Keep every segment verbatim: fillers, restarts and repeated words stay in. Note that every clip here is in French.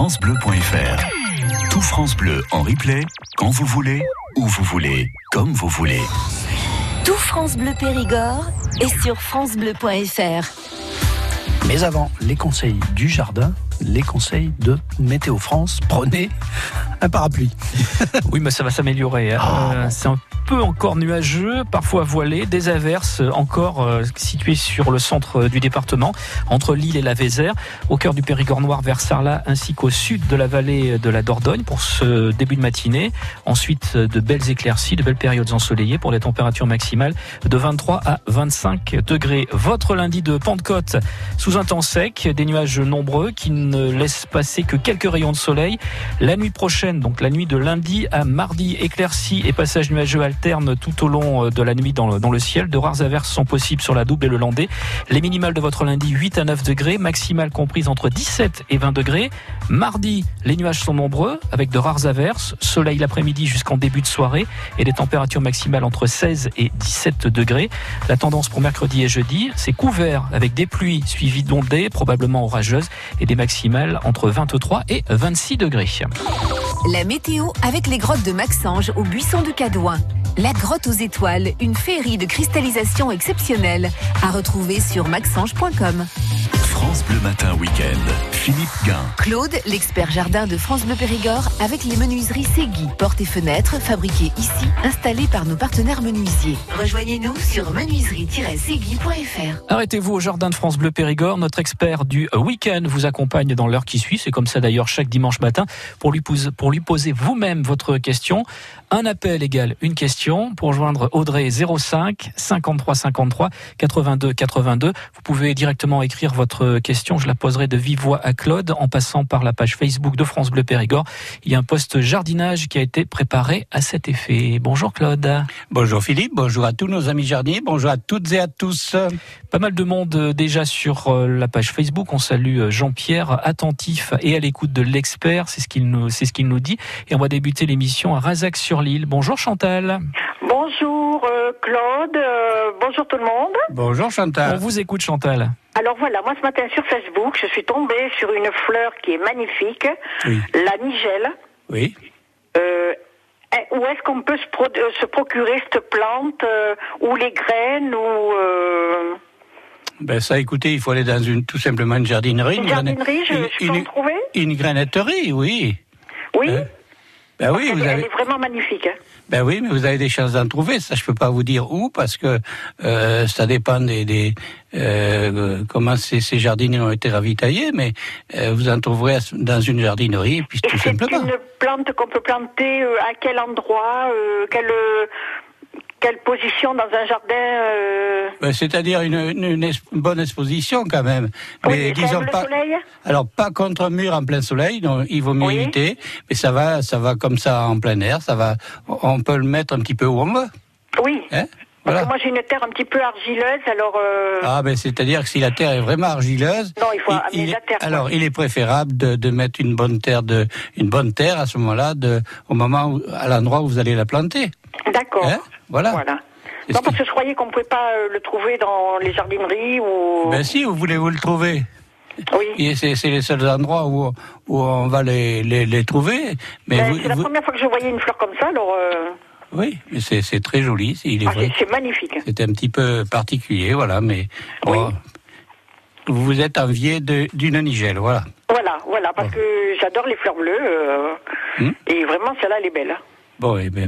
France bleu point F R. Tout France Bleu en replay, quand vous voulez, où vous voulez, comme vous voulez. Tout France Bleu Périgord est sur France bleu point F R. Mais avant, les conseils du jardin, les conseils de Météo France. Prenez un parapluie. Oui, mais ça va s'améliorer. Hein. Oh. Euh, c'est un peu encore nuageux, parfois voilé, des averses encore euh, situées sur le centre du département, entre l'Isle et la Vézère, au cœur du Périgord Noir vers Sarlat, ainsi qu'au sud de la vallée de la Dordogne pour ce début de matinée. Ensuite, de belles éclaircies, de belles périodes ensoleillées pour les températures maximales de vingt-trois à vingt-cinq degrés. Votre lundi de Pentecôte sous un temps sec, des nuages nombreux qui ne laissent passer que quelques rayons de soleil. La nuit prochaine, donc la nuit de lundi à mardi, éclaircies et passages nuageux alternent tout au long de la nuit dans le, dans le ciel. De rares averses sont possibles sur la Double et le Landais. Les minimales de votre lundi, huit à neuf degrés, maximales comprises entre dix-sept et vingt degrés. Mardi, les nuages sont nombreux avec de rares averses, soleil l'après-midi jusqu'en début de soirée et des températures maximales entre seize et dix-sept degrés. La tendance pour mercredi et jeudi, c'est couvert avec des pluies suivies d'ondées, probablement orageuses, et des maximales entre vingt-trois et vingt-six degrés. La météo avec les grottes de Maxange au buisson du Cadouin. La grotte aux étoiles, une féerie de cristallisation exceptionnelle. À retrouver sur maxange point com. France Bleu Matin Week-end, Philippe Guin. Claude, l'expert jardin de France Bleu Périgord, avec les menuiseries Séguy. Portes et fenêtres fabriquées ici, installées par nos partenaires menuisiers. Rejoignez-nous sur menuiserie tiret seguy point F R. Arrêtez-vous au jardin de France Bleu Périgord. Notre expert du week-end vous accompagne dans l'heure qui suit. C'est comme ça d'ailleurs chaque dimanche matin, pour lui poser, pour lui poser vous-même votre question. Un appel égale une question. Pour joindre Audrey, zéro cinq, cinquante-trois cinquante-trois, quatre-vingt-deux quatre-vingt-deux. Vous pouvez directement écrire votre question, je la poserai de vive voix à Claude en passant par la page Facebook de France Bleu Périgord. Il y a un post jardinage qui a été préparé à cet effet. Bonjour Claude. Bonjour Philippe, bonjour à tous nos amis jardiniers, bonjour à toutes et à tous. Pas mal de monde déjà sur la page Facebook. On salue Jean-Pierre, attentif et à l'écoute de l'expert, c'est ce qu'il nous, c'est ce qu'il nous dit. Et on va débuter l'émission à Razac-sur-l'Isle. Bonjour Chantal. Bonjour Claude, bonjour tout le monde. Bonjour Chantal. On vous écoute Chantal. Alors voilà, moi ce matin sur Facebook, je suis tombée sur une fleur qui est magnifique, oui. La nigelle. Oui. Euh, où est-ce qu'on peut se, pro- se procurer cette plante euh, ou les graines ou euh... Ben ça, écoutez, il faut aller dans une tout simplement une jardinerie. Une, une jardinerie, graine... je, je une, peux une, en trouver. Une granetterie, oui. Oui. Euh, ben oui, vous avez... Elle est vraiment magnifique. Hein. Ben oui, mais vous avez des chances d'en trouver. Ça, je peux pas vous dire où parce que euh, ça dépend des, des euh, comment ces, ces jardiniers ont été ravitaillés, mais euh, vous en trouverez dans une jardinerie, puis et tout c'est simplement. Une plante qu'on peut planter euh, à quel endroit, euh, quelle euh, quelle position dans un jardin. Euh... Ben, c'est-à-dire une, une, une, es- une bonne exposition quand même. Oui, mais disons pas. Soleil alors pas contre un mur en plein soleil, donc il vaut mieux oui. éviter. Mais ça va, ça va comme ça en plein air, ça va. On peut le mettre un petit peu où on veut. Oui. Hein voilà. Parce que moi j'ai une terre un petit peu argileuse, alors. Euh... Ah ben c'est-à-dire que si la terre est vraiment argileuse. Non, il faut il, il, la terre. Alors quoi. Il est préférable de, de mettre une bonne terre, de une bonne terre à ce moment-là, de au moment où, à l'endroit où vous allez la planter. D'accord. Hein voilà. Voilà. Non, parce que je croyais qu'on ne pouvait pas le trouver dans les jardineries ou... Ben si, vous voulez vous le trouver. Oui. Et c'est, c'est les seuls endroits où, où on va les, les, les trouver. Mais ben, vous, c'est la vous... première fois que je voyais une fleur comme ça, alors... Euh... Oui, mais c'est, c'est très joli, c'est, il est ah, vrai. C'est, c'est magnifique. C'est un petit peu particulier, voilà, mais... Oui. Oh, vous êtes envié de, d'une nigelle, voilà. Voilà, voilà, parce oh. que j'adore les fleurs bleues, euh, hum? et vraiment, celle-là, elle est belle. Bon, et bien...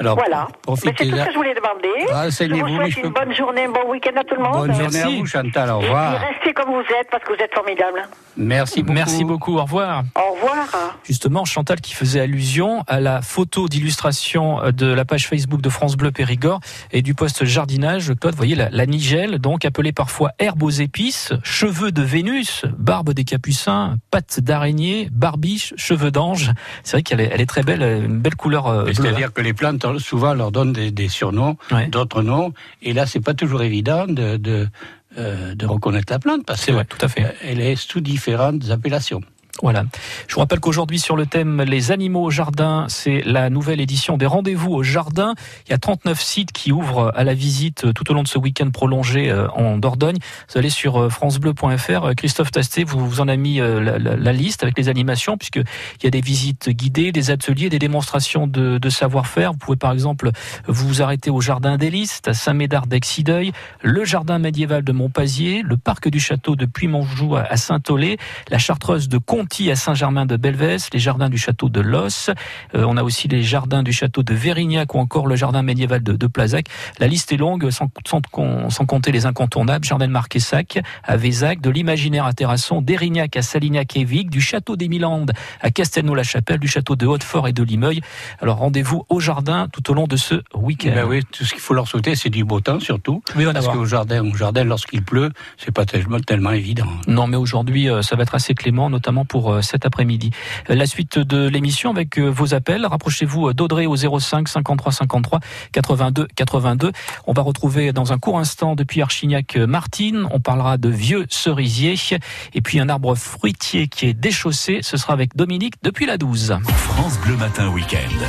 Alors, voilà, mais c'est tout ce que je voulais demander. Ah, je vous souhaite je une peux... bonne journée, un bon week-end à tout le monde. Bonne Merci. journée à vous, Chantal, au revoir. Et restez comme vous êtes, parce que vous êtes formidable. Merci beaucoup. Merci beaucoup, au revoir. Au revoir. Justement, Chantal qui faisait allusion à la photo d'illustration de la page Facebook de France Bleu Périgord et du poste jardinage, Claude, vous voyez la, la nigelle, donc appelée parfois herbe aux épices, cheveux de Vénus, barbe des Capucins, pattes d'araignée, barbiche, cheveux d'ange. C'est vrai qu'elle est, elle est très belle, une belle couleur bleue. C'est-à-dire que les plantes souvent leur donne des, des surnoms, ouais. d'autres noms, et là c'est pas toujours évident de, de, euh, de reconnaître la plante parce qu'elle est sous différentes appellations. Voilà. Je vous rappelle qu'aujourd'hui sur le thème les animaux au jardin, c'est la nouvelle édition des rendez-vous au jardin. Il y a trente-neuf sites qui ouvrent à la visite tout au long de ce week-end prolongé en Dordogne. Vous allez sur France Bleu point F R. Christophe Tasté vous, vous en a mis la, la, la liste avec les animations, puisqu'il y a des visites guidées, des ateliers, des démonstrations de, de savoir-faire. Vous pouvez par exemple vous, vous arrêter au jardin des Listes, à Saint-Médard-d'Excideuil, le jardin médiéval de Montpazier, le parc du château de Puy-Montjou à Saint-Aulé, la chartreuse de Comte à Saint-Germain-de-Belvès, les jardins du château de Los, euh, on a aussi les jardins du château de Vérignac ou encore le jardin médiéval de, de Plazac. La liste est longue, sans, sans, sans compter les incontournables, jardin de Marquessac à Vézac, de l'imaginaire à Terrasson, d'Erignac à Salignac-et-Vic, du château des Milandes à Castelnau-la-Chapelle, du château de Hautefort et de Limeuil. Alors rendez-vous au jardin tout au long de ce week-end. Ben oui, tout ce qu'il faut leur souhaiter, c'est du beau temps surtout, oui, parce qu'au jardin, au jardin, lorsqu'il pleut, c'est pas tellement, tellement évident. Non, mais aujourd'hui, ça va être assez clément, notamment pour cet après-midi. La suite de l'émission avec vos appels. Rapprochez-vous d'Audrey au zéro cinq cinquante-trois cinquante-trois quatre-vingt-deux quatre-vingt-deux. On va retrouver dans un court instant depuis Archignac Martine. On parlera de vieux cerisiers et puis un arbre fruitier qui est déchaussé. Ce sera avec Dominique depuis la douze. France Bleu Matin Week-end.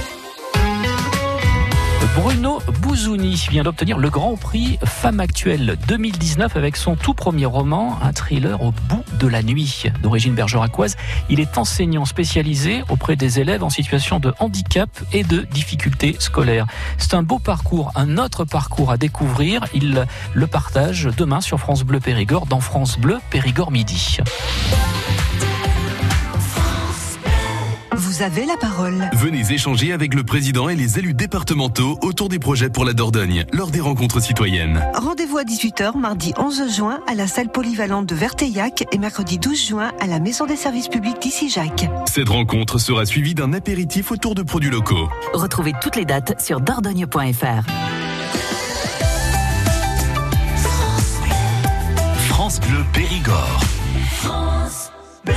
Bruno Bouzouni vient d'obtenir le Grand Prix Femme Actuelle deux mille dix-neuf avec son tout premier roman, un thriller au bout de la nuit. D'origine bergeracoise, il est enseignant spécialisé auprès des élèves en situation de handicap et de difficultés scolaires. C'est un beau parcours, un autre parcours à découvrir. Il le partage demain sur France Bleu Périgord dans France Bleu Périgord Midi. Vous avez la parole. Venez échanger avec le président et les élus départementaux autour des projets pour la Dordogne lors des rencontres citoyennes. Rendez-vous à dix-huit heures mardi onze juin à la salle polyvalente de Verteillac et mercredi douze juin à la maison des services publics d'Issy-Jacques. Cette rencontre sera suivie d'un apéritif autour de produits locaux. Retrouvez toutes les dates sur dordogne point F R. France Bleu, France Bleu Périgord. France Bleu.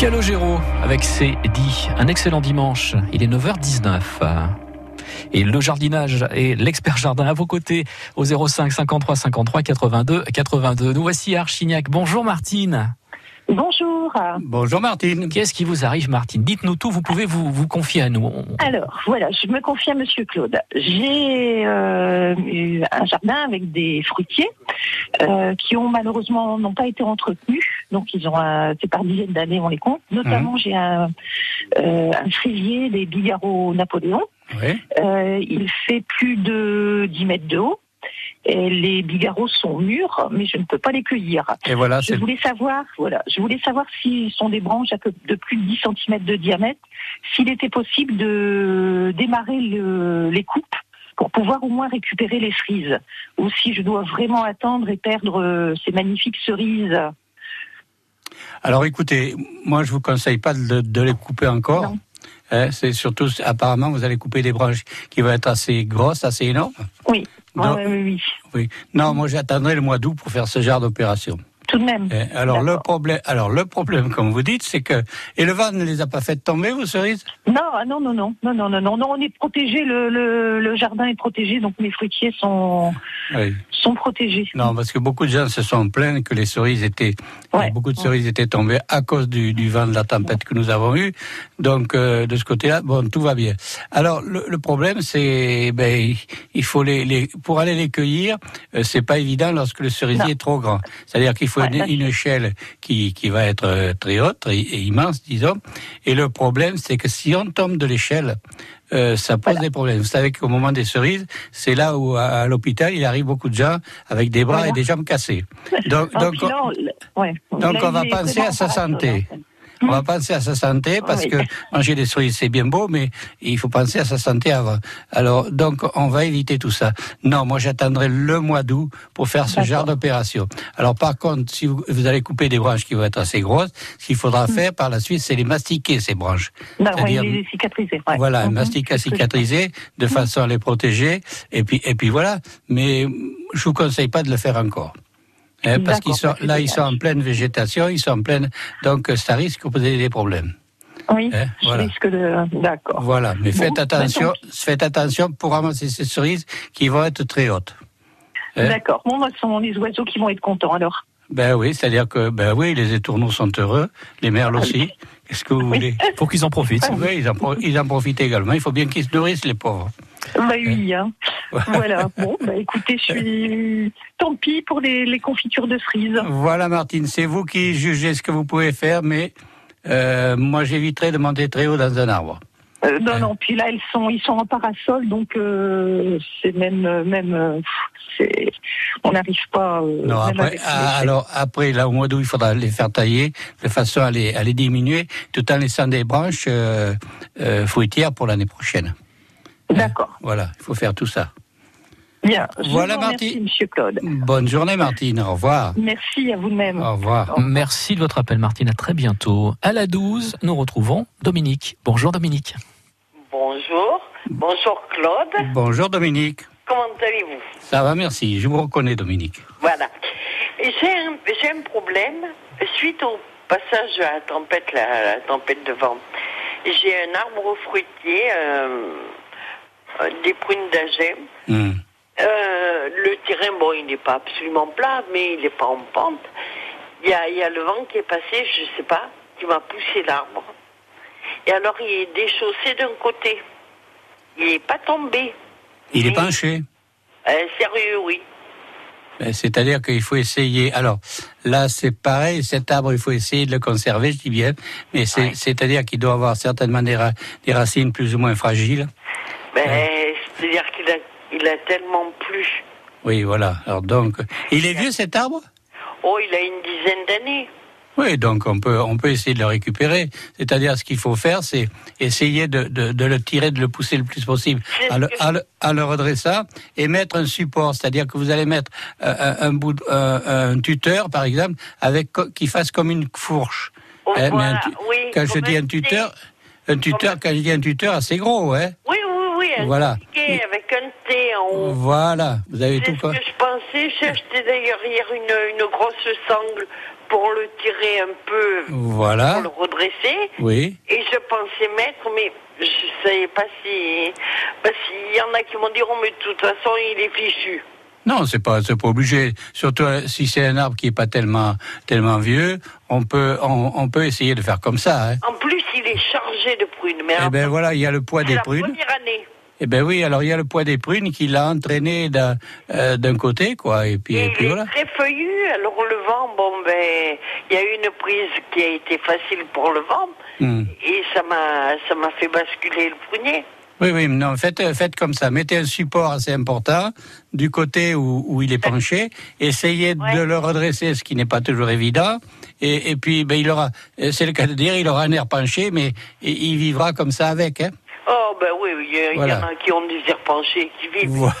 Calogero avec ses dits. Un excellent dimanche, il est neuf heures dix-neuf. Et le jardinage et l'expert jardin à vos côtés au zéro cinq cinquante-trois cinquante-trois quatre-vingt-deux quatre-vingt-deux. Nous voici à Archignac. Bonjour Martine. Bonjour. Bonjour Martine. Qu'est-ce qui vous arrive Martine? Dites-nous tout, vous pouvez vous, vous confier à nous. Alors voilà, je me confie à Monsieur Claude. J'ai euh, eu un jardin avec des fruitiers euh, qui ont malheureusement n'ont pas été entretenus. Donc ils ont un, c'est par dizaines d'années on les compte. Notamment mmh. j'ai un, euh, un frésier des Bigarreaux Napoléon. Oui. Euh, il fait plus de dix mètres de haut. Et les bigarreaux sont mûrs, mais je ne peux pas les cueillir. Et voilà, je, voulais savoir, voilà, je voulais savoir s'ils sont des branches de plus de dix centimètres de diamètre, s'il était possible de démarrer le, les coupes pour pouvoir au moins récupérer les cerises, ou si je dois vraiment attendre et perdre ces magnifiques cerises. Alors écoutez, moi je ne vous conseille pas de, de les couper encore. Non. C'est surtout, apparemment, vous allez couper des branches qui vont être assez grosses, assez énormes. Oui. Donc, oui, oui, oui. oui. Non, moi j'attendrai le mois d'août pour faire ce genre d'opération. Tout de même. Et alors D'accord. le problème, alors le problème, comme vous dites, c'est que et le vent ne les a pas fait tomber vos cerises. Non, non, non, non, non, non, non, non. On est protégé, le, le, le jardin est protégé, donc mes fruitiers sont oui. sont protégés. Non, parce que beaucoup de gens se sont plaints que les cerises étaient, ouais. beaucoup de cerises étaient tombées à cause du, du vent de la tempête que nous avons eu. Donc euh, de ce côté-là, bon, tout va bien. Alors le, le problème, c'est ben il faut les, les pour aller les cueillir, euh, c'est pas évident lorsque le cerisier non. est trop grand. C'est-à-dire qu'il faut Une, une échelle qui, qui va être très haute et immense, disons. Et le problème, c'est que si on tombe de l'échelle, euh, ça pose voilà. des problèmes. Vous savez qu'au moment des cerises, c'est là où, à, à l'hôpital, il arrive beaucoup de gens avec des bras voilà. et des jambes cassées. Donc, donc on, non, ouais. donc on va penser à sa santé. On va penser à sa santé parce oui. que manger des cerises c'est bien beau, mais il faut penser à sa santé avant. Alors donc on va éviter tout ça. Non, moi j'attendrai le mois d'août pour faire ce D'accord. genre d'opération. Alors par contre, si vous, vous allez couper des branches qui vont être assez grosses, ce qu'il faudra mmh. faire par la suite, c'est les mastiquer ces branches. Non, c'est-à-dire ouais, les cicatriser. Ouais. Voilà, mmh. mastic à cicatriser de mmh. façon à les protéger. Et puis et puis voilà. Mais je vous conseille pas de le faire encore. Eh, parce qu'ils sont, là, ils sont en pleine végétation, ils sont en pleine, donc ça risque de poser des problèmes. Oui, eh, voilà. risque de, d'accord. Voilà, mais faites bon, attention, bah, faites attention pour ramasser ces cerises qui vont être très hautes. Eh. D'accord. Bon, ce sont les oiseaux qui vont être contents alors. Ben oui, c'est-à-dire que, ben oui, les étourneaux sont heureux, les merles aussi. Qu'est-ce que vous oui. voulez? Faut qu'ils en profitent. Oui, oui ils, en pro- ils en profitent également. Il faut bien qu'ils se nourrissent, les pauvres. Bah oui, hein. Voilà. Bon, bah écoutez, je suis. Tant pis pour les, les confitures de cerises. Voilà, Martine, c'est vous qui jugez ce que vous pouvez faire, mais euh, moi, j'éviterai de monter très haut dans un arbre. Euh, non, euh. non. Puis là, elles sont, ils sont en parasol, donc euh, c'est même, même. Euh, c'est... On n'arrive pas. Euh, non, après, les... alors après, là au mois d'août, il faudra les faire tailler de façon à les, à les diminuer, tout en laissant des branches euh, euh, fruitières pour l'année prochaine. D'accord. Voilà, il faut faire tout ça. Bien. Voilà, Martine. Merci, M. Claude. Bonne journée, Martine. Au revoir. Merci à vous-même. Au revoir. Merci de votre appel, Martine. À très bientôt. À la douze, nous retrouvons Dominique. Bonjour, Dominique. Bonjour. Bonjour, Claude. Bonjour, Dominique. Comment allez-vous? Ça va, merci. Je vous reconnais, Dominique. Voilà. Et j'ai, un, j'ai un problème. Suite au passage à la tempête, la, la tempête de vent, j'ai un arbre fruitier... Euh, des prunes d'Agen. Mmh. Euh, le terrain, bon, il n'est pas absolument plat, mais il n'est pas en pente. Il y a, il y a le vent qui est passé, je ne sais pas, qui m'a poussé l'arbre. Et alors, il est déchaussé d'un côté. Il n'est pas tombé. Il est penché. Euh, sérieux, oui. C'est-à-dire qu'il faut essayer... Alors, là, c'est pareil, cet arbre, il faut essayer de le conserver, je dis bien. Mais c'est, ouais. c'est-à-dire qu'il doit avoir certainement des, ra- des racines plus ou moins fragiles. Ben, ouais. C'est-à-dire qu'il a, il a tellement plu. Oui, voilà. Alors donc, il est vieux cet arbre ? Oh, il a une dizaine d'années. Oui, donc on peut, on peut essayer de le récupérer. C'est-à-dire, ce qu'il faut faire, c'est essayer de, de, de le tirer, de le pousser le plus possible, à le, à, le, à le redressant et mettre un support. C'est-à-dire que vous allez mettre euh, un, un bout, de, euh, un tuteur, par exemple, avec qui fasse comme une fourche. Oh, eh, voilà. tu, oui, quand je dis un tuteur, un tuteur, quand je dis un tuteur, assez gros, hein. Oui, oui. Voilà. Avec un thé en haut. Voilà, vous avez c'est tout. C'est ce que je pensais. J'ai acheté d'ailleurs hier une, une grosse sangle pour le tirer un peu, voilà. Pour le redresser. Oui. Et je pensais mettre, mais je ne savais pas si... Parce qu'il y en a qui m'ont dit, oh, mais de toute façon, il est fichu. Non, c'est pas, c'est pas obligé. Surtout si c'est un arbre qui est pas tellement, tellement vieux, on peut, on, on peut essayer de faire comme ça. Hein. En plus, il est chargé de prunes. Mais eh ben voilà, il y a le poids des prunes. C'est la première année. Eh ben oui, alors il y a le poids des prunes qui l'a entraîné d'un, euh, d'un côté, quoi. Et puis, et et puis il voilà. Il est très feuillu. Alors le vent, bon ben, il y a une prise qui a été facile pour le vent, mmh. et ça m'a, ça m'a fait basculer le prunier. Oui, oui, non, faites, faites comme ça. Mettez un support assez important du côté où, où il est penché. Essayez ouais. de le redresser, ce qui n'est pas toujours évident. Et, et puis, ben, il aura, c'est le cas de dire, il aura un air penché, mais il vivra comme ça avec, hein. Oh, ben oui, il y, voilà. y en a qui ont des airs penchés, qui vivent. Voilà.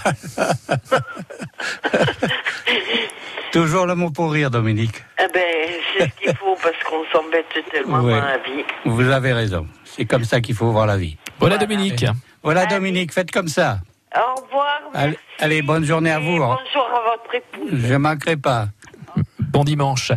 Toujours le mot pour rire, Dominique. Eh ben, c'est ce qu'il faut, parce qu'on s'embête tellement ouais. dans la vie. Vous avez raison. C'est comme ça qu'il faut voir la vie. Voilà, voilà. Dominique. Voilà, allez. Dominique, faites comme ça. Au revoir. Allez, allez, bonne journée à vous. Bonjour à votre épouse. Je ne manquerai pas. Bon dimanche.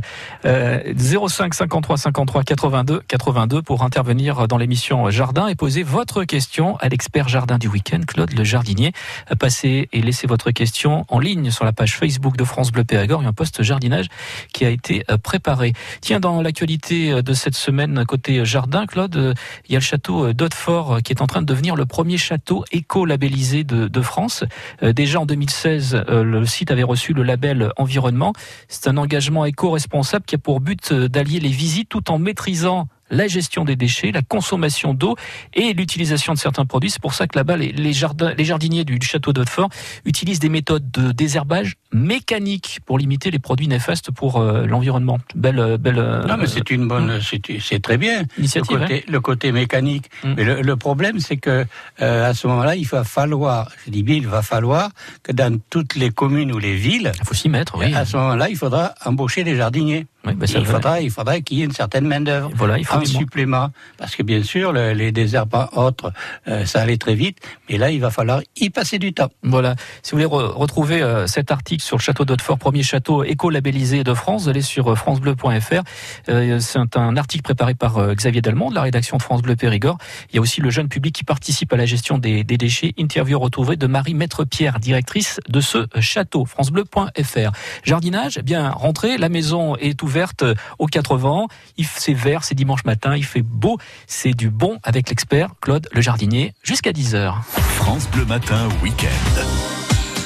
Euh, zéro cinq cinquante-trois cinquante-trois quatre-vingt-deux quatre-vingt-deux pour intervenir dans l'émission Jardin et poser votre question à l'expert jardin du week-end, Claude le jardinier. Passez et laissez votre question en ligne sur la page Facebook de France Bleu Périgord. Il y a un post jardinage qui a été préparé. Tiens, dans l'actualité de cette semaine côté jardin, Claude, il y a le château d'Hautefort qui est en train de devenir le premier château éco-labellisé de, de France. Déjà en deux mille seize, le site avait reçu le label environnement. C'est un engagement éco-responsable qui a pour but d'allier les visites tout en maîtrisant la gestion des déchets, la consommation d'eau et l'utilisation de certains produits. C'est pour ça que là-bas, les, jardins, les jardiniers du château d'Hautefort utilisent des méthodes de désherbage mécanique pour limiter les produits néfastes pour euh, l'environnement. Belle, belle. Non, mais euh, c'est une bonne, mmh. c'est, c'est très bien. Initiative, le, côté, hein. le côté mécanique. Mmh. Mais le, le problème, c'est que euh, à ce moment-là, il va falloir, je dis bien, il va falloir que dans toutes les communes ou les villes, il faut s'y mettre. Oui. À ce moment-là, il faudra embaucher des jardiniers. Oui, ben ça il, faudra, il faudra qu'il y ait une certaine main-d'œuvre voilà, il faut en supplément. Parce que bien sûr, le, les désherbants autres, euh, ça allait très vite, mais là, il va falloir y passer du temps. Voilà. Si vous voulez re- retrouver euh, cet article sur le château d'Hautefort, premier château écolabellisé de France, allez sur euh, France Bleu point F R. Euh, c'est un article préparé par euh, Xavier Dalmont de la rédaction de France Bleu Périgord. Il y a aussi le jeune public qui participe à la gestion des, des déchets. Interview retrouvée de Marie Maître-Pierre, directrice de ce château, France Bleu point F R. Jardinage, eh bien rentré, la maison est ouverte. Verte aux quatre vents, c'est vert, c'est dimanche matin, il fait beau, c'est du bon avec l'expert Claude le jardinier jusqu'à dix heures. France Bleu Matin Week-end.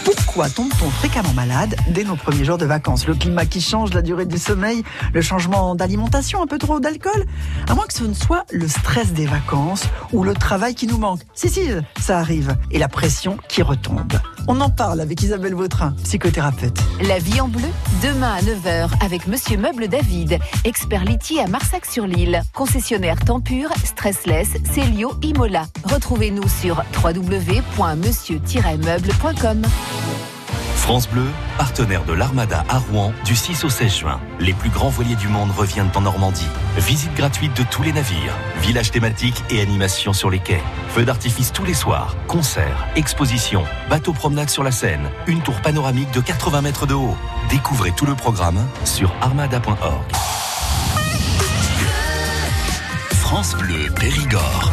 Pourquoi tombe-t-on fréquemment malade dès nos premiers jours de vacances ? Le climat qui change, la durée du sommeil, le changement d'alimentation, un peu trop d'alcool ? À moins que ce ne soit le stress des vacances ou le travail qui nous manque. Si, si, ça arrive. Et la pression qui retombe. On en parle avec Isabelle Vautrin, psychothérapeute. La vie en bleu, demain à neuf heures avec Monsieur Meuble David, expert litier à Marsac-sur-l'Isle, concessionnaire Tempur, Stressless, Célio, Imola. Retrouvez-nous sur w w w point monsieur tiret meuble point com. France Bleu, partenaire de l'Armada à Rouen du six au seize juin. Les plus grands voiliers du monde reviennent en Normandie. Visite gratuite de tous les navires, villages thématiques et animations sur les quais. Feux d'artifice tous les soirs, concerts, expositions, bateaux-promenades sur la Seine, une tour panoramique de quatre-vingts mètres de haut. Découvrez tout le programme sur armada point org. France Bleu Périgord.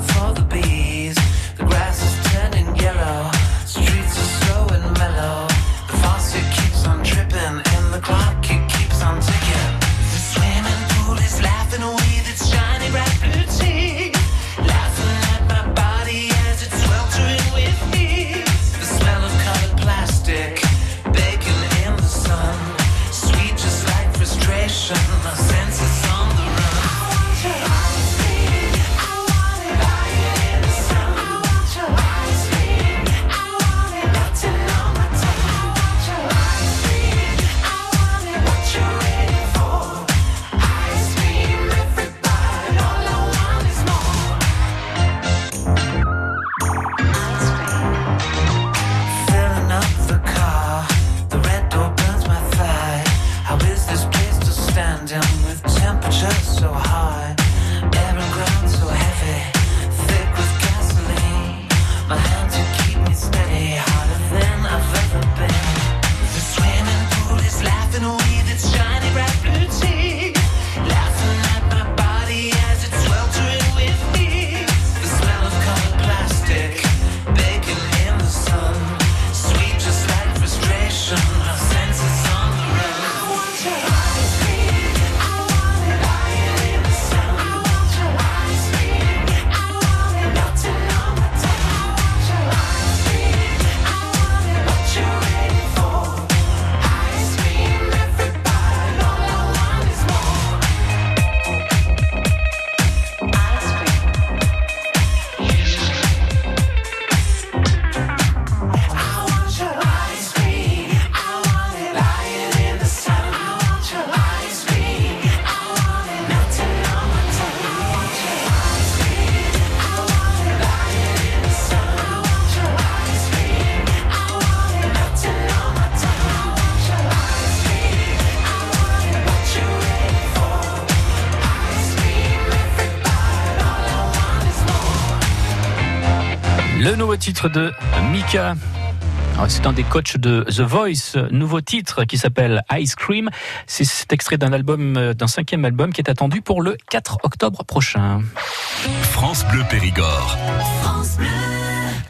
For the bees, the grass is turning yellow, streets are so in mellow. Le nouveau titre de Mika. C'est un des coachs de The Voice, nouveau titre qui s'appelle Ice Cream. C'est cet extrait d'un album, d'un cinquième album qui est attendu pour le quatre octobre prochain. France Bleu Périgord. France Bleu.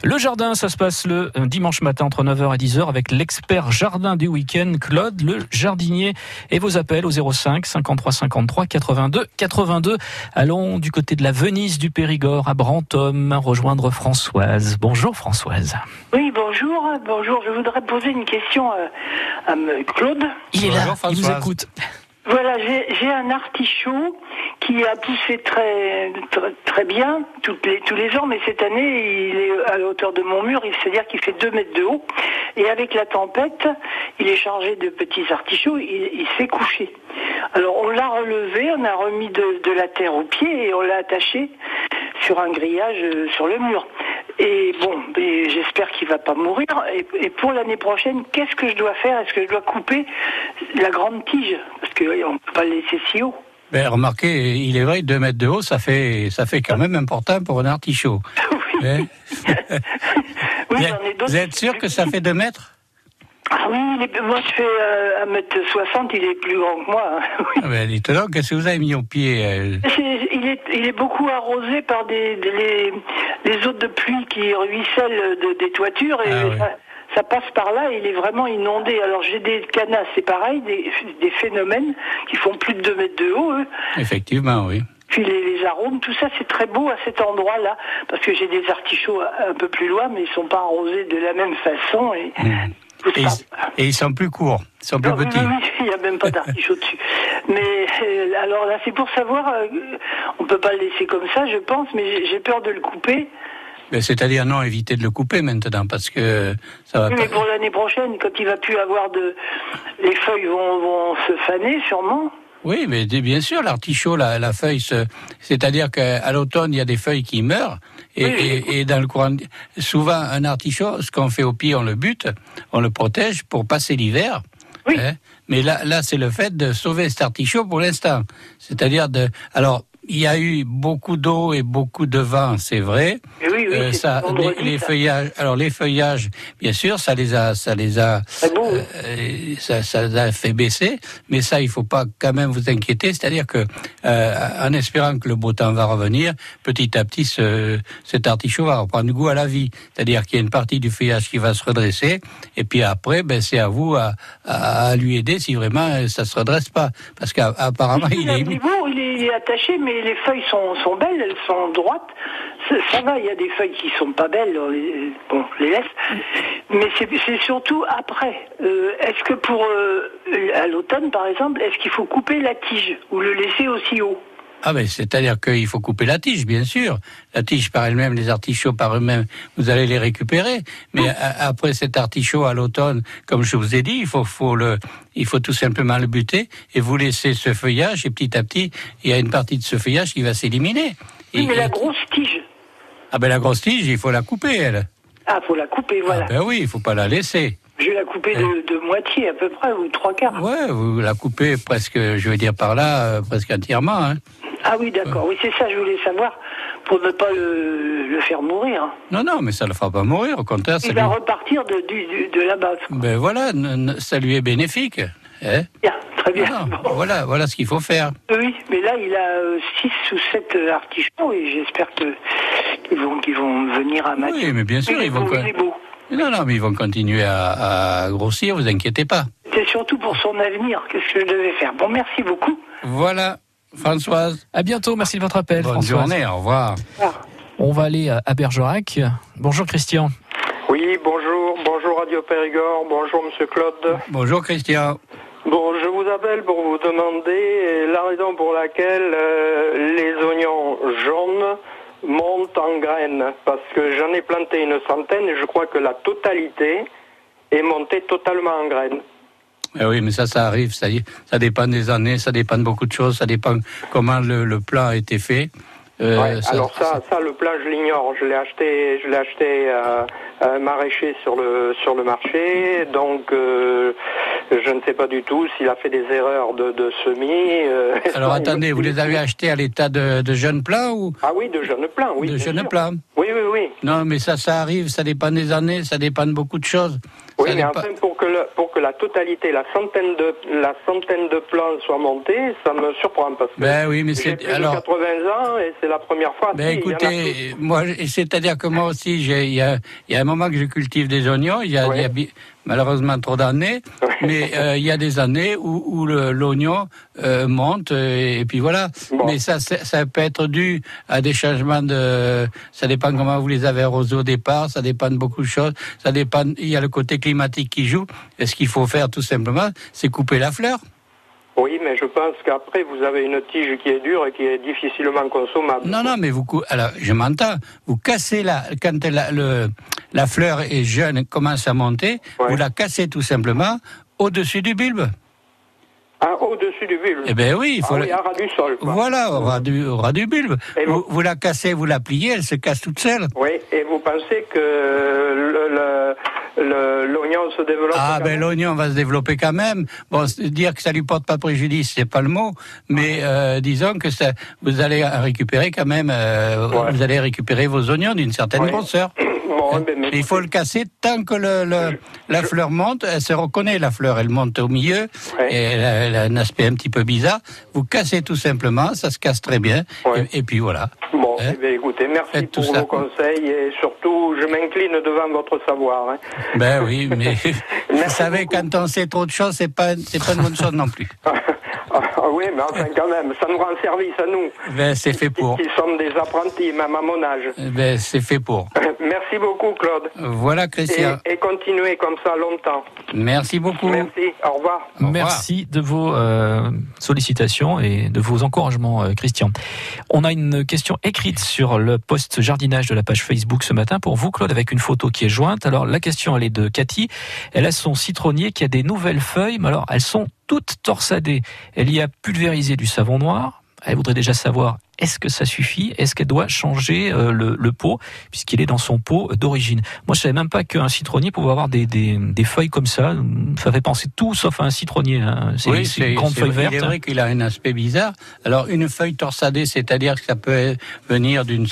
Le jardin, ça se passe le dimanche matin entre neuf heures et dix heures avec l'expert jardin du week-end, Claude, le jardinier. Et vos appels au zéro cinq, cinquante-trois, cinquante-trois, quatre-vingt-deux, quatre-vingt-deux. Allons du côté de la Venise du Périgord, à Brantôme, rejoindre Françoise. Bonjour Françoise. Oui, bonjour. Bonjour, je voudrais poser une question à Claude. Il est là, bonjour, il nous écoute. Voilà, j'ai, j'ai un artichaut qui a poussé très très, très bien toutes les, tous les ans, mais cette année, il est à la hauteur de mon mur, c'est-à-dire qu'il fait deux mètres de haut. Et avec la tempête, il est chargé de petits artichauts, il, il s'est couché. Alors on l'a relevé, on a remis de, de la terre au pied et on l'a attaché sur un grillage sur le mur. Et bon, et j'espère qu'il va pas mourir. Et, et pour l'année prochaine, qu'est-ce que je dois faire? Est-ce que je dois couper la grande tige? Parce qu'on ne peut pas le laisser si haut. Ben remarquez, il est vrai, deux mètres de haut, ça fait, ça fait quand même important pour un artichaut. Oui, hein? Oui, j'en ai d'autres. Vous êtes sûr que ça fait deux mètres? Ah oui, il est, moi je fais euh, un mètre soixante, il est plus grand que moi. Hein. Oui. Ah ben, dites donc, qu'est-ce que vous avez mis au pied? euh... il, est, il est beaucoup arrosé par des, des, les, les eaux de pluie qui ruissellent de, des toitures et ah, ouais. ça, ça passe par là et il est vraiment inondé. Alors j'ai des canas, c'est pareil, des, des phénomènes qui font plus de deux mètres de haut. Eux. Effectivement, oui. Puis les, les arômes, tout ça, c'est très beau à cet endroit-là, parce que j'ai des artichauts un peu plus loin, mais ils ne sont pas arrosés de la même façon. Et... Mmh. Et, et ils sont plus courts, ils sont plus non, petits. Oui, il n'y a même pas d'artichaut dessus. Mais euh, alors là, c'est pour savoir, euh, on ne peut pas le laisser comme ça, je pense, mais j'ai peur de le couper. Mais c'est-à-dire, non, éviter de le couper maintenant, parce que ça va... Oui, pas... mais pour l'année prochaine, quand il ne va plus avoir de... Les feuilles vont, vont se faner, sûrement. Oui, mais bien sûr, l'artichaut, la, la feuille, se... c'est-à-dire qu'à l'automne, il y a des feuilles qui meurent, et, oui, et, et dans le courant, souvent, un artichaut, ce qu'on fait au pied, on le bute, on le protège pour passer l'hiver. Oui. Hein. Mais là, là, c'est le fait de sauver cet artichaut pour l'instant. C'est-à-dire de, alors, il y a eu beaucoup d'eau et beaucoup de vent, c'est vrai. Oui, oui, euh, ça, les, les feuillages, alors les feuillages, bien sûr, ça les a, ça les a, bon, euh, oui. ça, ça les a fait baisser. Mais ça, il faut pas quand même vous inquiéter. C'est-à-dire que, euh, en espérant que le beau temps va revenir, petit à petit, ce, cet artichaut va reprendre goût à la vie. C'est-à-dire qu'il y a une partie du feuillage qui va se redresser, et puis après, ben c'est à vous à, à, à lui aider si vraiment ça se redresse pas, parce qu'apparemment il, il est beau, il est, il est attaché, mais les feuilles sont, sont belles, elles sont droites. Ça, ça va, il y a des feuilles qui sont pas belles, on les, bon, les laisse. Mais c'est, c'est surtout après. Euh, est-ce que pour euh, à l'automne, par exemple, est-ce qu'il faut couper la tige ou le laisser aussi haut? Ah ben, c'est-à-dire qu'il faut couper la tige, bien sûr. La tige par elle-même, les artichauts par eux-mêmes, vous allez les récupérer. Mais oh. a- après cet artichaut à l'automne, comme je vous ai dit, il faut, faut le, il faut tout simplement le buter et vous laisser ce feuillage. Et petit à petit, il y a une partie de ce feuillage qui va s'éliminer. Oui, et, mais la et... grosse tige. Ah ben la grosse tige, il faut la couper, elle. Ah, faut la couper, voilà. Ah ben oui, il faut pas la laisser. Je vais la couper de, de moitié à peu près, ou trois quarts. Ouais, vous la coupez presque, je veux dire par là, euh, presque entièrement. Hein. Ah oui, d'accord. Oui, c'est ça, je voulais savoir, pour ne pas le, le faire mourir. Non, non, mais ça ne le fera pas mourir, au contraire. Il ça va lui... repartir de, de, de, de la base. Ben voilà, n- n- ça lui est bénéfique. Hein. Bien, très bien. Ah non, bon. Voilà, voilà ce qu'il faut faire. Oui, mais là, il a six ou sept artichauts, et j'espère que, qu'ils, vont, qu'ils vont venir à Mathieu. Oui, mais bien sûr, mais ils vont... vont c'est beau. Non, non, mais ils vont continuer à, à grossir, vous inquiétez pas. C'est surtout pour son avenir, qu'est-ce que je devais faire? Bon, merci beaucoup. Voilà. Françoise. À bientôt, merci de votre appel. Bonne Françoise. Journée, au revoir. On va aller à Bergerac. Bonjour Christian. Oui, bonjour, bonjour Radio Périgord, bonjour Monsieur Claude. Bonjour Christian. Bon, je vous appelle pour vous demander la raison pour laquelle euh, les oignons jaunes montent en graines. Parce que j'en ai planté une centaine et je crois que la totalité est montée totalement en graines. Eh oui, mais ça, ça arrive, ça, ça dépend des années, ça dépend de beaucoup de choses, ça dépend comment le, le plan a été fait. Euh, ouais, ça, alors ça, ça, le plat, je l'ignore. Je l'ai acheté, je l'ai acheté euh, euh, maraîcher sur le sur le marché. Donc, euh, je ne sais pas du tout s'il a fait des erreurs de, de semis. Euh, alors attendez, vous les avez achetés à l'état de, de jeunes plats ou? Ah oui, de jeunes plats, oui. De jeunes plats. Oui, oui, oui. Non, mais ça, ça arrive. Ça dépend des années. Ça dépend de beaucoup de choses. Oui, ça mais dépend... enfin, pour que le, pour que la totalité, la centaine de la centaine de plants soit montée, ça me surprend parce que. Ben oui, mais j'ai c'est plus alors. De quatre-vingts ans et c'est la première fois. Ben si, écoutez, a... moi, c'est-à-dire que moi aussi, il y a, y a un moment que je cultive des oignons, il y, ouais. y a malheureusement trop d'années, ouais. mais il euh, y a des années où, où le, l'oignon euh, monte, et, et puis voilà. Bon. Mais ça, ça peut être dû à des changements de... Ça dépend comment vous les avez arrosés au départ, ça dépend de beaucoup de choses, ça dépend... Il y a le côté climatique qui joue, et ce qu'il faut faire tout simplement, c'est couper la fleur. Oui, mais je pense qu'après, vous avez une tige qui est dure et qui est difficilement consommable. Non, non, mais vous... Cou- Alors, je m'entends. Vous cassez la... Quand la, le, la fleur est jeune, commence à monter, ouais. vous la cassez tout simplement au-dessus du bulbe. Ah, au-dessus du bulbe. Eh bien oui, il faut... Ah, oui, à ras du sol. Quoi. Voilà, au ras du, au ras du bulbe. Vous, vous... vous la cassez, vous la pliez, elle se casse toute seule. Oui, et vous pensez que le... le... Le, l'oignon se développe. Ah ben l'oignon va se développer quand même. Bon, dire que ça lui porte pas préjudice, c'est pas le mot, mais euh, disons que ça, vous allez récupérer quand même, euh, ouais. vous allez récupérer vos oignons d'une certaine ouais. grosseur. Bon, euh, ben, mais... Il faut le casser tant que le, le, je, la je... fleur monte. Elle se reconnaît la fleur, elle monte au milieu ouais. et elle a, elle a un aspect un petit peu bizarre. Vous cassez tout simplement, ça se casse très bien ouais. et, et puis voilà. Bon, hein? eh bien, écoutez, merci Faites pour vos ça. conseils et surtout, je m'incline devant votre savoir. Hein. Ben oui, mais vous savez, beaucoup. quand on sait trop de choses, c'est pas, c'est pas une bonne chose non plus. Ah oui, mais enfin quand même, ça nous rend service à nous. Ben, c'est fait pour. Qui sommes des apprentis, même à mon âge. Ben, c'est fait pour. Merci beaucoup, Claude. Voilà, Christian. Et, et continuez comme ça longtemps. Merci beaucoup. Merci, au revoir. Au revoir. Merci de vos euh, sollicitations et de vos encouragements, euh, Christian. On a une question écrite sur le post jardinage de la page Facebook ce matin pour vous, Claude, avec une photo qui est jointe. Alors, la question, elle est de Cathy. Elle a son citronnier qui a des nouvelles feuilles, mais alors, elles sont toute torsadée. Elle y a pulvérisé du savon noir. Elle voudrait déjà savoir, est-ce que ça suffit ? Est-ce qu'elle doit changer euh, le, le pot, puisqu'il est dans son pot d'origine ? Moi, je savais même pas qu'un citronnier pouvait avoir des, des, des feuilles comme ça. Ça fait penser tout sauf à un citronnier. Hein. C'est, oui, c'est, c'est une grande c'est, feuille verte. C'est vrai qu'il a un aspect bizarre. Alors, une feuille torsadée, c'est-à-dire que ça peut venir d'une...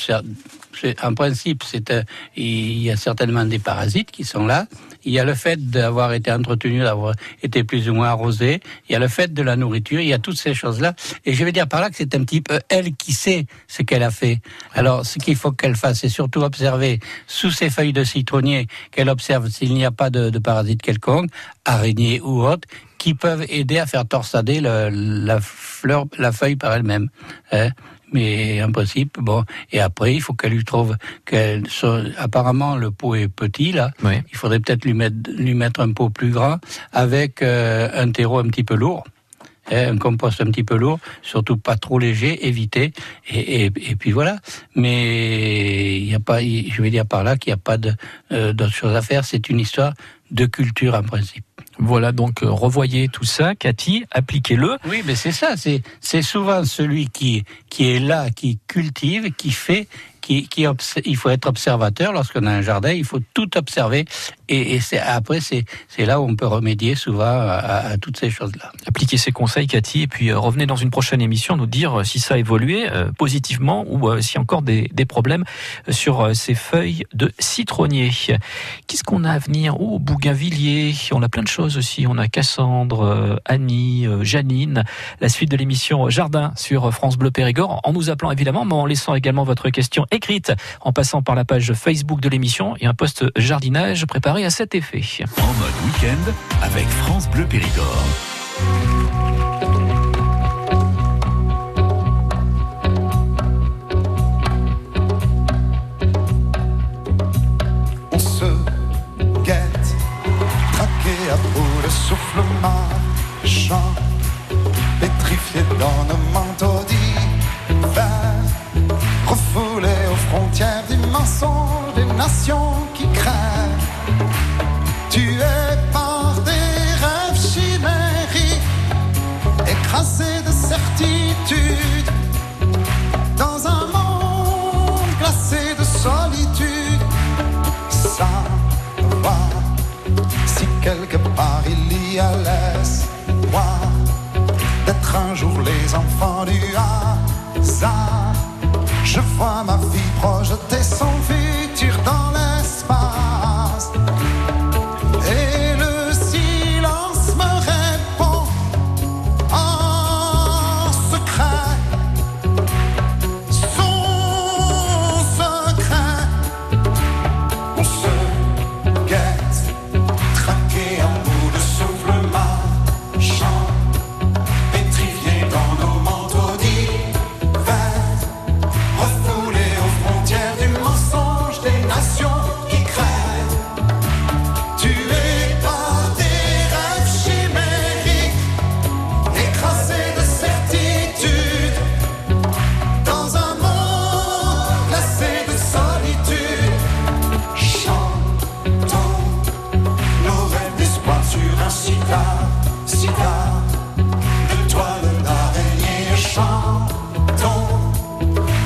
En principe, c'est, euh, il y a certainement des parasites qui sont là. Il y a le fait d'avoir été entretenu, d'avoir été plus ou moins arrosé. Il y a le fait de la nourriture. Il y a toutes ces choses-là. Et je veux dire par là que c'est un petit peu elle qui sait ce qu'elle a fait. Alors, ce qu'il faut qu'elle fasse, c'est surtout observer sous ses feuilles de citronnier qu'elle observe s'il n'y a pas de, de parasites quelconques, araignées ou autres, qui peuvent aider à faire torsader le, la fleur, la feuille par elle-même. Hein ? Mais en principe, bon. Et après, il faut qu'elle lui trouve qu'elle. Soit, apparemment, le pot est petit là. Oui. Il faudrait peut-être lui mettre lui mettre un pot plus grand avec euh, un terreau un petit peu lourd, hein, un compost un petit peu lourd, surtout pas trop léger, éviter. Et, et, et puis voilà. Mais il y a pas. Je vais dire par là qu'il n'y a pas de, euh, d'autres choses à faire. C'est une histoire de culture en principe. Voilà, donc euh, revoyez tout ça, Cathy, appliquez-le. Oui, mais c'est ça, c'est, c'est souvent celui qui, qui est là, qui cultive, qui fait, qui, qui obs- il faut être observateur lorsqu'on a un jardin, il faut tout observer. Et, et c'est, après, c'est, c'est là où on peut remédier souvent à, à, à toutes ces choses-là. Appliquez ces conseils, Cathy, et puis euh, revenez dans une prochaine émission nous dire euh, si ça a évolué euh, positivement ou euh, s'il y a encore des, des problèmes sur euh, ces feuilles de citronnier. Qu'est-ce qu'on a à venir ? Oh, bougainvillier, on a plein de choses aussi. On a Cassandre, Annie, Janine. La suite de l'émission Jardin sur France Bleu Périgord, en nous appelant évidemment, mais en laissant également votre question écrite, en passant par la page Facebook de l'émission et un post jardinage préparé à cet effet. En mode week-end avec France Bleu Périgord. On se guette, traqué à peau. Le souffle marchand, pétrifié dans nos manteaux d'hiver, refoulé aux frontières des mensonges, des nations qui crèvent, tués par des rêves chimériques, écrasés de certitudes, dans un monde à l'espoir d'être un jour les enfants du hasard. Je vois ma fille projeter son futur dans l'espace. Et le silence me répond en secret. Son secret. On se guette, traqué en bout de souffle marchant, pétrifié dans nos manteaux d'hiver, refoulé aux frontières du mensonge des nations qui crèvent. Tué par des rêves chimériques, écrasé de certitude, dans un monde glacé de solitude, chantons nos rêves d'espoir sur un cigare, cigare de toile d'araignée, chantons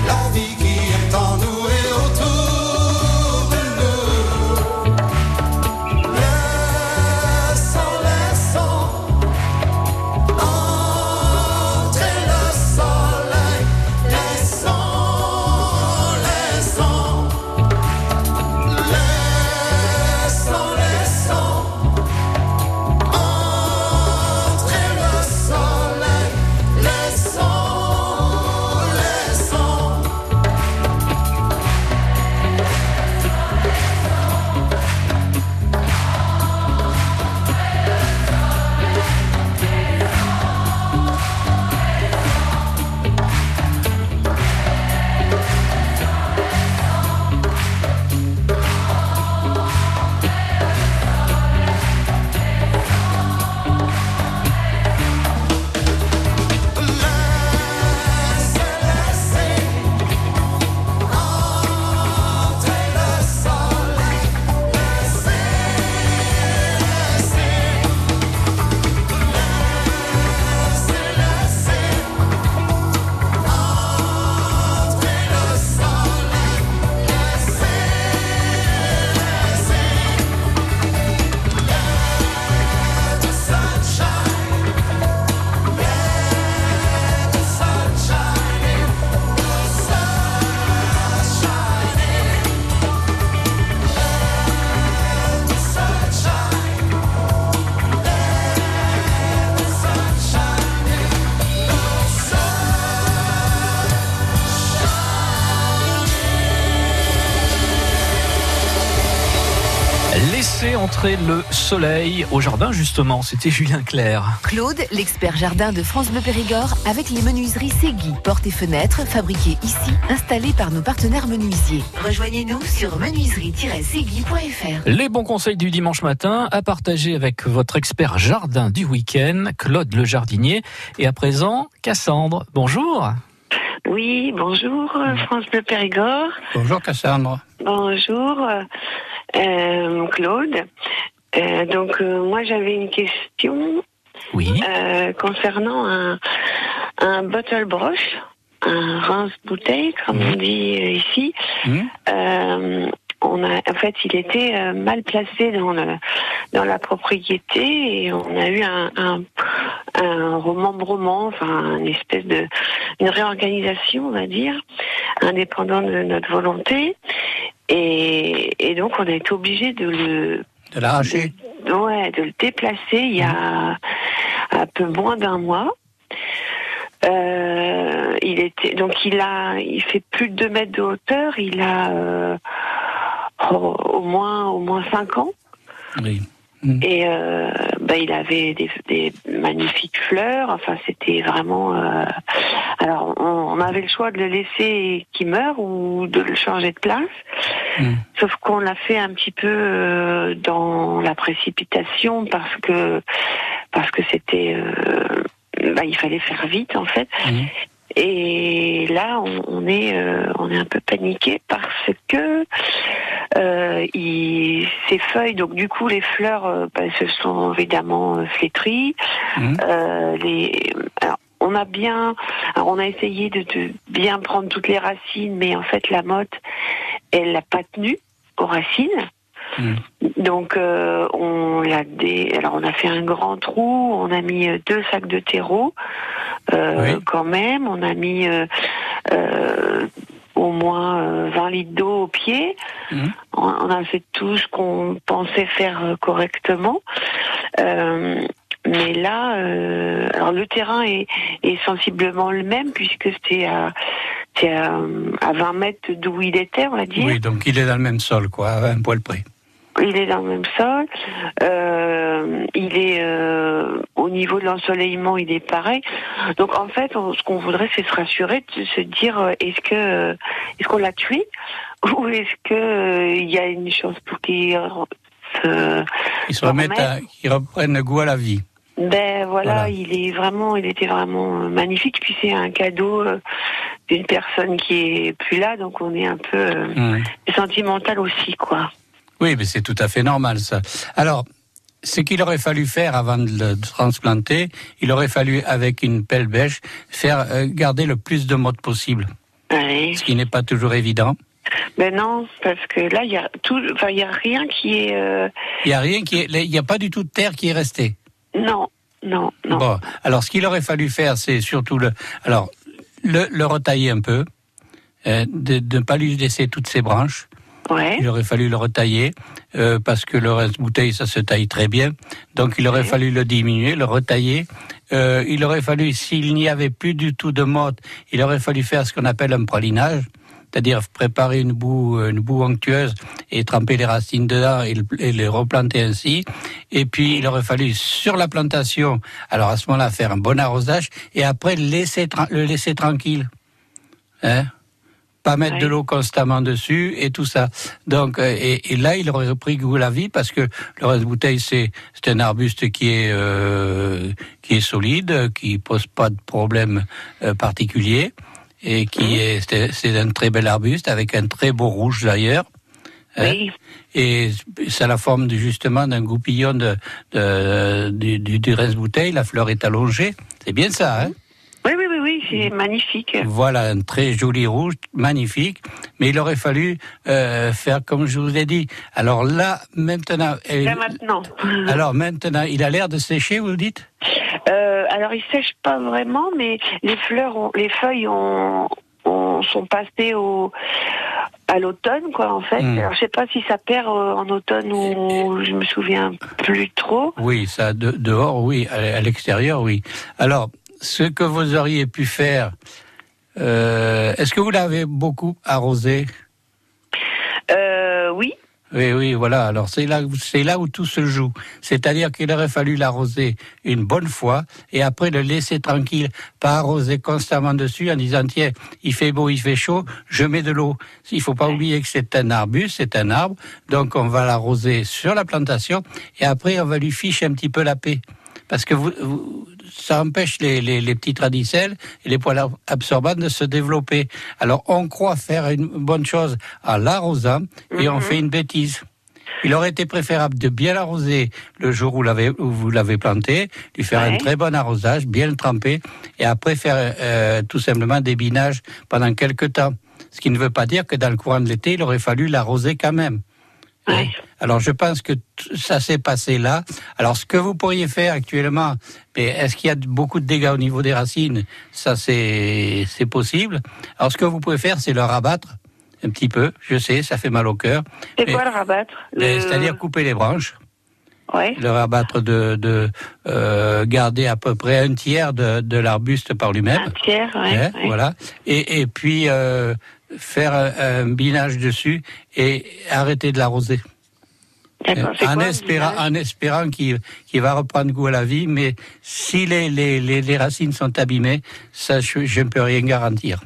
la vie qui est en nous et autour de nous. Laissons, laissons entrer le soleil. Laissons, laissons, laissons, laissons entrer le soleil. Laissons, laissons. Laissez entrer le soleil au jardin, justement, c'était Julien Clerc. Claude, l'expert jardin de France Bleu Périgord, avec les menuiseries Séguy. Portes et fenêtres, fabriquées ici, installées par nos partenaires menuisiers. Rejoignez-nous sur menuiserie tiret seguy point f r. Les bons conseils du dimanche matin à partager avec votre expert jardin du week-end, Claude le jardinier. Et à présent, Cassandre, bonjour. Oui, bonjour, France Bleu Périgord. Bonjour Cassandre. Bonjour euh, Claude. Euh, donc euh, moi j'avais une question. Oui. Euh, concernant un, un bottle brush, un rince bouteille comme mmh. on dit ici. Mmh. Euh, on a, en fait, il était euh, mal placé dans le dans la propriété et on a eu un, un un remembrement, enfin une espèce de une réorganisation, on va dire, indépendant de notre volonté, et, et donc on a été obligé de le de l'arracher, de, ouais, de le déplacer il y a un peu moins d'un mois. Euh, il était donc il a il fait plus de deux mètres de hauteur, il a euh, au, au moins au moins cinq ans. Oui. Et euh, bah, il avait des, des magnifiques fleurs. Enfin, c'était vraiment. Euh... Alors, on, on avait le choix de le laisser qu'il meure ou de le changer de place. Mmh. Sauf qu'on l'a fait un petit peu euh, dans la précipitation parce que parce que c'était. Euh, bah, il fallait faire vite en fait. Mmh. Et là, on, on est euh, on est un peu paniqué parce que. Euh, il, ses feuilles, donc du coup les fleurs euh, bah, se sont évidemment euh, flétries. Mmh. Euh, les, alors, on a bien, alors on a essayé de, de bien prendre toutes les racines, mais en fait la motte, elle l'a pas tenue aux racines. Mmh. Donc euh, on a des, alors on a fait un grand trou, on a mis deux sacs de terreau euh, oui. quand même, on a mis euh, euh, au moins euh, vingt litres d'eau au pied. Mmh. On, on a fait tout ce qu'on pensait faire correctement. Euh, Mais là, euh, alors le terrain est, est sensiblement le même puisque c'était à, c'était à, à vingt mètres d'où il était, on va dire. Oui, donc il est dans le même sol, quoi, à un poil près. Il est dans le même sol. Euh, il est euh, au niveau de l'ensoleillement, il est pareil. Donc en fait, on, ce qu'on voudrait, c'est se rassurer, de se dire est-ce que est-ce qu'on l'a tué ou est-ce que il euh, y a une chance pour qu'il se Ils se remettent, à, ils reprennent le goût à la vie. Ben voilà, voilà, il est vraiment, il était vraiment magnifique. Puis c'est un cadeau d'une personne qui est plus là, donc on est un peu mmh. sentimental aussi, quoi. Oui, mais c'est tout à fait normal ça. Alors, ce qu'il aurait fallu faire avant de le transplanter, il aurait fallu avec une pelle bêche faire euh, garder le plus de mottes possible, oui. ce qui n'est pas toujours évident. Ben non, parce que là, il y a tout, enfin, il y a rien qui est. Il euh... y a rien qui est, il y a pas du tout de terre qui est restée. Non, non, non. Bon, alors ce qu'il aurait fallu faire, c'est surtout le, alors le, le retailler un peu, euh, de, de ne pas lui laisser toutes ses branches. Ouais. Il aurait fallu le retailler euh, parce que le rince bouteille, ça se taille très bien. Donc il aurait ouais. fallu le diminuer, le retailler. Euh, il aurait fallu, s'il n'y avait plus du tout de motte, il aurait fallu faire ce qu'on appelle un pralinage. C'est-à-dire préparer une boue, une boue onctueuse et tremper les racines dedans et, le, et les replanter ainsi. Et puis, il aurait fallu, sur la plantation, alors à ce moment-là, faire un bon arrosage et après laisser, le laisser tranquille. Hein ? Pas mettre oui. de l'eau constamment dessus et tout ça. Donc, et, et là, il aurait repris goût à la vie parce que le rince bouteille, c'est, c'est un arbuste qui est, euh, qui est solide, qui pose pas de problème euh, particulier. Et qui est, c'est, c'est un très bel arbuste avec un très beau rouge d'ailleurs. Oui. Hein, et ça a la forme de, justement d'un goupillon de, de, du, du, du rince bouteille. La fleur est allongée. C'est bien ça, hein? Oui, oui, oui, oui, c'est magnifique. Voilà, un très joli rouge, magnifique. Mais il aurait fallu euh, faire comme je vous ai dit. Alors là, maintenant... Euh, là, maintenant. Alors maintenant, il a l'air de sécher, vous dites? Euh, alors, il sèche pas vraiment, mais les fleurs, ont, les feuilles ont, ont, sont passées au, à l'automne, quoi, en fait. Mmh. Alors, je sais pas si ça perd euh, en automne ou je me souviens plus trop. Oui, ça, de, dehors, oui, à, à l'extérieur, oui. Alors, ce que vous auriez pu faire, euh, est-ce que vous l'avez beaucoup arrosé? Euh, oui. Oui, oui, voilà. Alors, c'est là, c'est là où tout se joue. C'est-à-dire qu'il aurait fallu l'arroser une bonne fois et après le laisser tranquille, pas arroser constamment dessus en disant, tiens, il fait beau, il fait chaud, je mets de l'eau. Il faut pas ouais. oublier que c'est un arbuste, c'est un arbre. Donc, on va l'arroser sur la plantation et après, on va lui ficher un petit peu la paix. Parce que vous, vous, ça empêche les, les, les petites radicelles et les poils absorbants de se développer. Alors, on croit faire une bonne chose en l'arrosant et mm-hmm. on fait une bêtise. Il aurait été préférable de bien l'arroser le jour où, l'avez, où vous l'avez planté, lui faire ouais. un très bon arrosage, bien le tremper et après faire euh, tout simplement des binages pendant quelques temps. Ce qui ne veut pas dire que dans le courant de l'été, il aurait fallu l'arroser quand même. Ouais. Alors je pense que t- ça s'est passé là. Alors ce que vous pourriez faire actuellement, mais est-ce qu'il y a d- beaucoup de dégâts au niveau des racines? Ça c'est c'est possible. Alors ce que vous pouvez faire, c'est le rabattre un petit peu. Je sais, ça fait mal au cœur. C'est mais, quoi le rabattre mais, le... C'est-à-dire couper les branches. Ouais. Le rabattre de de euh, garder à peu près un tiers de de l'arbuste par lui-même. Un tiers, ouais. ouais, ouais. Voilà. Et et puis. Euh, faire un binage dessus et arrêter de l'arroser. D'accord, c'est en, quoi, espérant, en espérant qu'il, qu'il va reprendre goût à la vie, mais si les, les, les, les racines sont abîmées, ça, je, je ne peux rien garantir.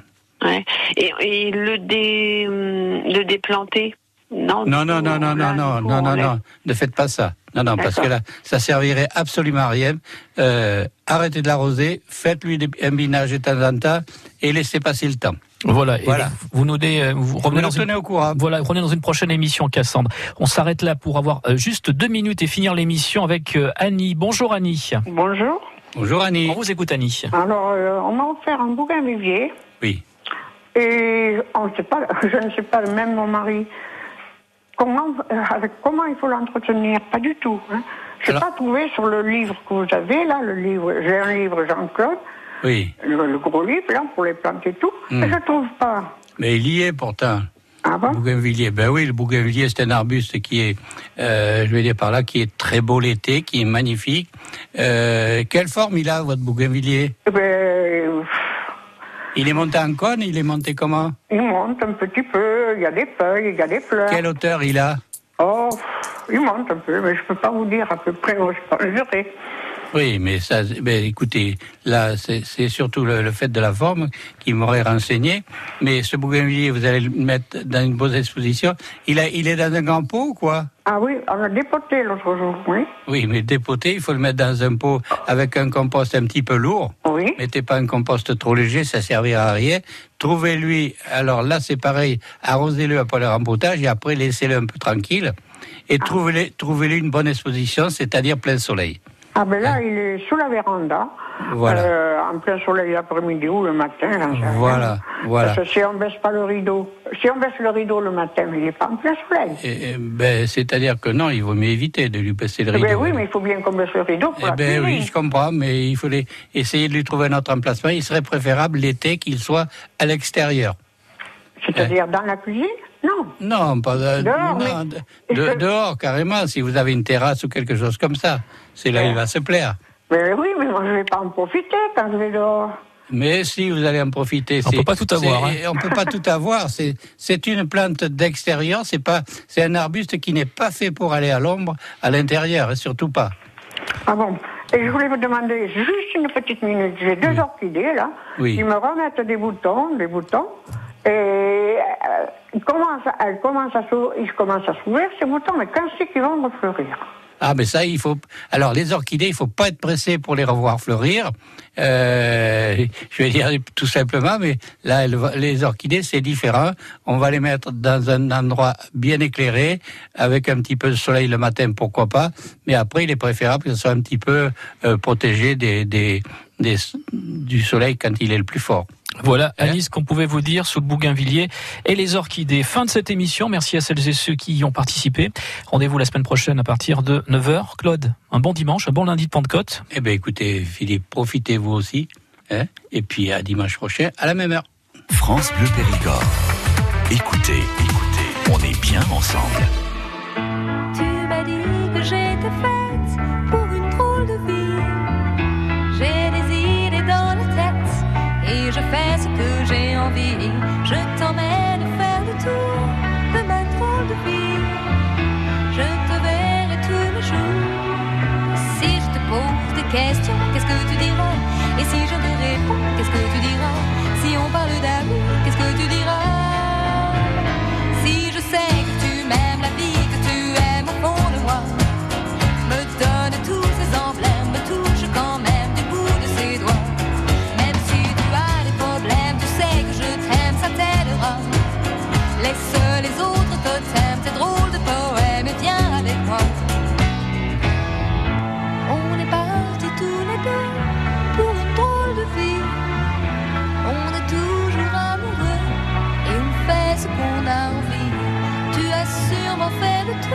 Ouais. Et, et le, dé, le déplanter? Non, non, non, non, non, là, non, non, non, non, ne faites pas ça. Non, non, d'accord. Parce que là, ça servirait absolument à rien. Euh, arrêtez de l'arroser, faites-lui un binage de temps en temps et laissez passer le temps. Voilà, voilà. Vous nous dé, vous revenez dans une, au courant. Voilà, revenez dans une prochaine émission, Cassandre. On s'arrête là pour avoir juste deux minutes et finir l'émission avec Annie. Bonjour Annie. Bonjour. Bonjour Annie. On vous écoute Annie. Alors, euh, on m'a offert un bougainvillier. Oui. Et on sait pas, je ne sais pas le même mon mari. Comment, euh, avec, comment il faut l'entretenir? Pas du tout. Hein. Je n'ai pas trouvé sur le livre que vous avez, là, le livre, j'ai un livre Jean-Claude, oui. le, le gros livre, là, pour les plantes et tout, mmh. mais je ne trouve pas. Mais il y est pourtant. Ah bon? Bougainvillier. Ben oui, le bougainvillier, c'est un arbuste qui est, euh, je vais dire par là, qui est très beau l'été, qui est magnifique. Euh, quelle forme il a, votre bougainvillier? Eh ben... Il est monté en cône, il est monté comment? Il monte un petit peu, il y a des feuilles, il y a des fleurs. Quelle hauteur il a? Oh, il monte un peu, mais je ne peux pas vous dire à peu près où je dirais. Oui, mais ça, ben écoutez, là, c'est, c'est surtout le, le fait de la forme qui m'aurait renseigné. Mais ce bougainvillier, vous allez le mettre dans une bonne exposition. Il, a, il est dans un grand pot ou quoi? Ah oui, on l'a dépoté l'autre jour, oui. Oui, mais dépoté, il faut le mettre dans un pot avec un compost un petit peu lourd. Oui. Mettez pas un compost trop léger, ça servira à rien. Trouvez-lui, alors là, c'est pareil, arrosez-le après le rempotage et après laissez-le un peu tranquille. Et ah. trouvez-lui, trouvez-lui une bonne exposition, c'est-à-dire plein soleil. Ah ben là, hein? Il est sous la véranda, voilà. euh, en plein soleil l'après-midi ou le matin. Là, voilà, voilà. Parce que si on baisse pas le rideau, si on baisse le rideau le matin, il n'est pas en plein soleil. Et, et ben, c'est-à-dire que non, il vaut mieux éviter de lui baisser le rideau. Ben oui, mais il faut bien qu'on baisse le rideau pour la ben oui, je comprends, mais il fallait essayer de lui trouver un autre emplacement. Il serait préférable l'été qu'il soit à l'extérieur. C'est-à-dire dans la cuisine? Non. Non, pas de, dehors, non, mais... de, dehors, carrément, si vous avez une terrasse ou quelque chose comme ça. C'est là où il va se plaire. Mais oui, mais moi je ne vais pas en profiter quand je vais dehors. Mais si, vous allez en profiter. On ne peut pas tout avoir. Hein. On ne peut pas tout avoir. C'est, c'est une plante d'extérieur, c'est, pas, c'est un arbuste qui n'est pas fait pour aller à l'ombre à l'intérieur, et surtout pas. Ah bon? Et je voulais vous demander juste une petite minute. J'ai deux oui. orchidées là, oui. qui me remettent des boutons, des boutons. Et euh, ils commencent à, ils commencent à, ils commencent à s'ouvrir ces boutons, mais quand c'est qu'ils vont refleurir? Ah, mais ça, il faut. Alors, les orchidées, il faut pas être pressé pour les revoir fleurir. Euh, je vais dire tout simplement, mais là, les orchidées, c'est différent. On va les mettre dans un endroit bien éclairé, avec un petit peu de soleil le matin, pourquoi pas. Mais après, il est préférable que ce soit un petit peu euh, protégé des, des, des, du soleil quand il est le plus fort. Voilà, Annie, ce qu'on pouvait vous dire sous le bougainvillier et les orchidées. Fin de cette émission, merci à celles et ceux qui y ont participé. Rendez-vous la semaine prochaine à partir de neuf heures. Claude, un bon dimanche, un bon lundi de Pentecôte. Eh bien écoutez Philippe, profitez-vous aussi. Hein, et puis à dimanche prochain, à la même heure. France Bleu Périgord. Écoutez, écoutez, on est bien ensemble. Tu m'as dit que j'étais faite pour une drôle de vie. J'ai des idées dans la tête. Et je fais ce que j'ai envie. Je t'emmène faire le tour de ma drôle de vie. Je te verrai tous les jours. Si je te pose des questions, qu'est-ce que tu diras? Et si je te réponds, qu'est-ce que tu diras? Si on parle d'amour, qu'est-ce que tu diras? Si je sais que tu m'aimes la vie, que tu aimes au fond de moi, me donne tous ces emblèmes, me touche quand même. Laisse les autres te t'aiment, tes drôles de poèmes, et viens avec moi. On est partis tous les deux pour une drôle de vie. On est toujours amoureux et on fait ce qu'on a envie. Tu as sûrement fait le tour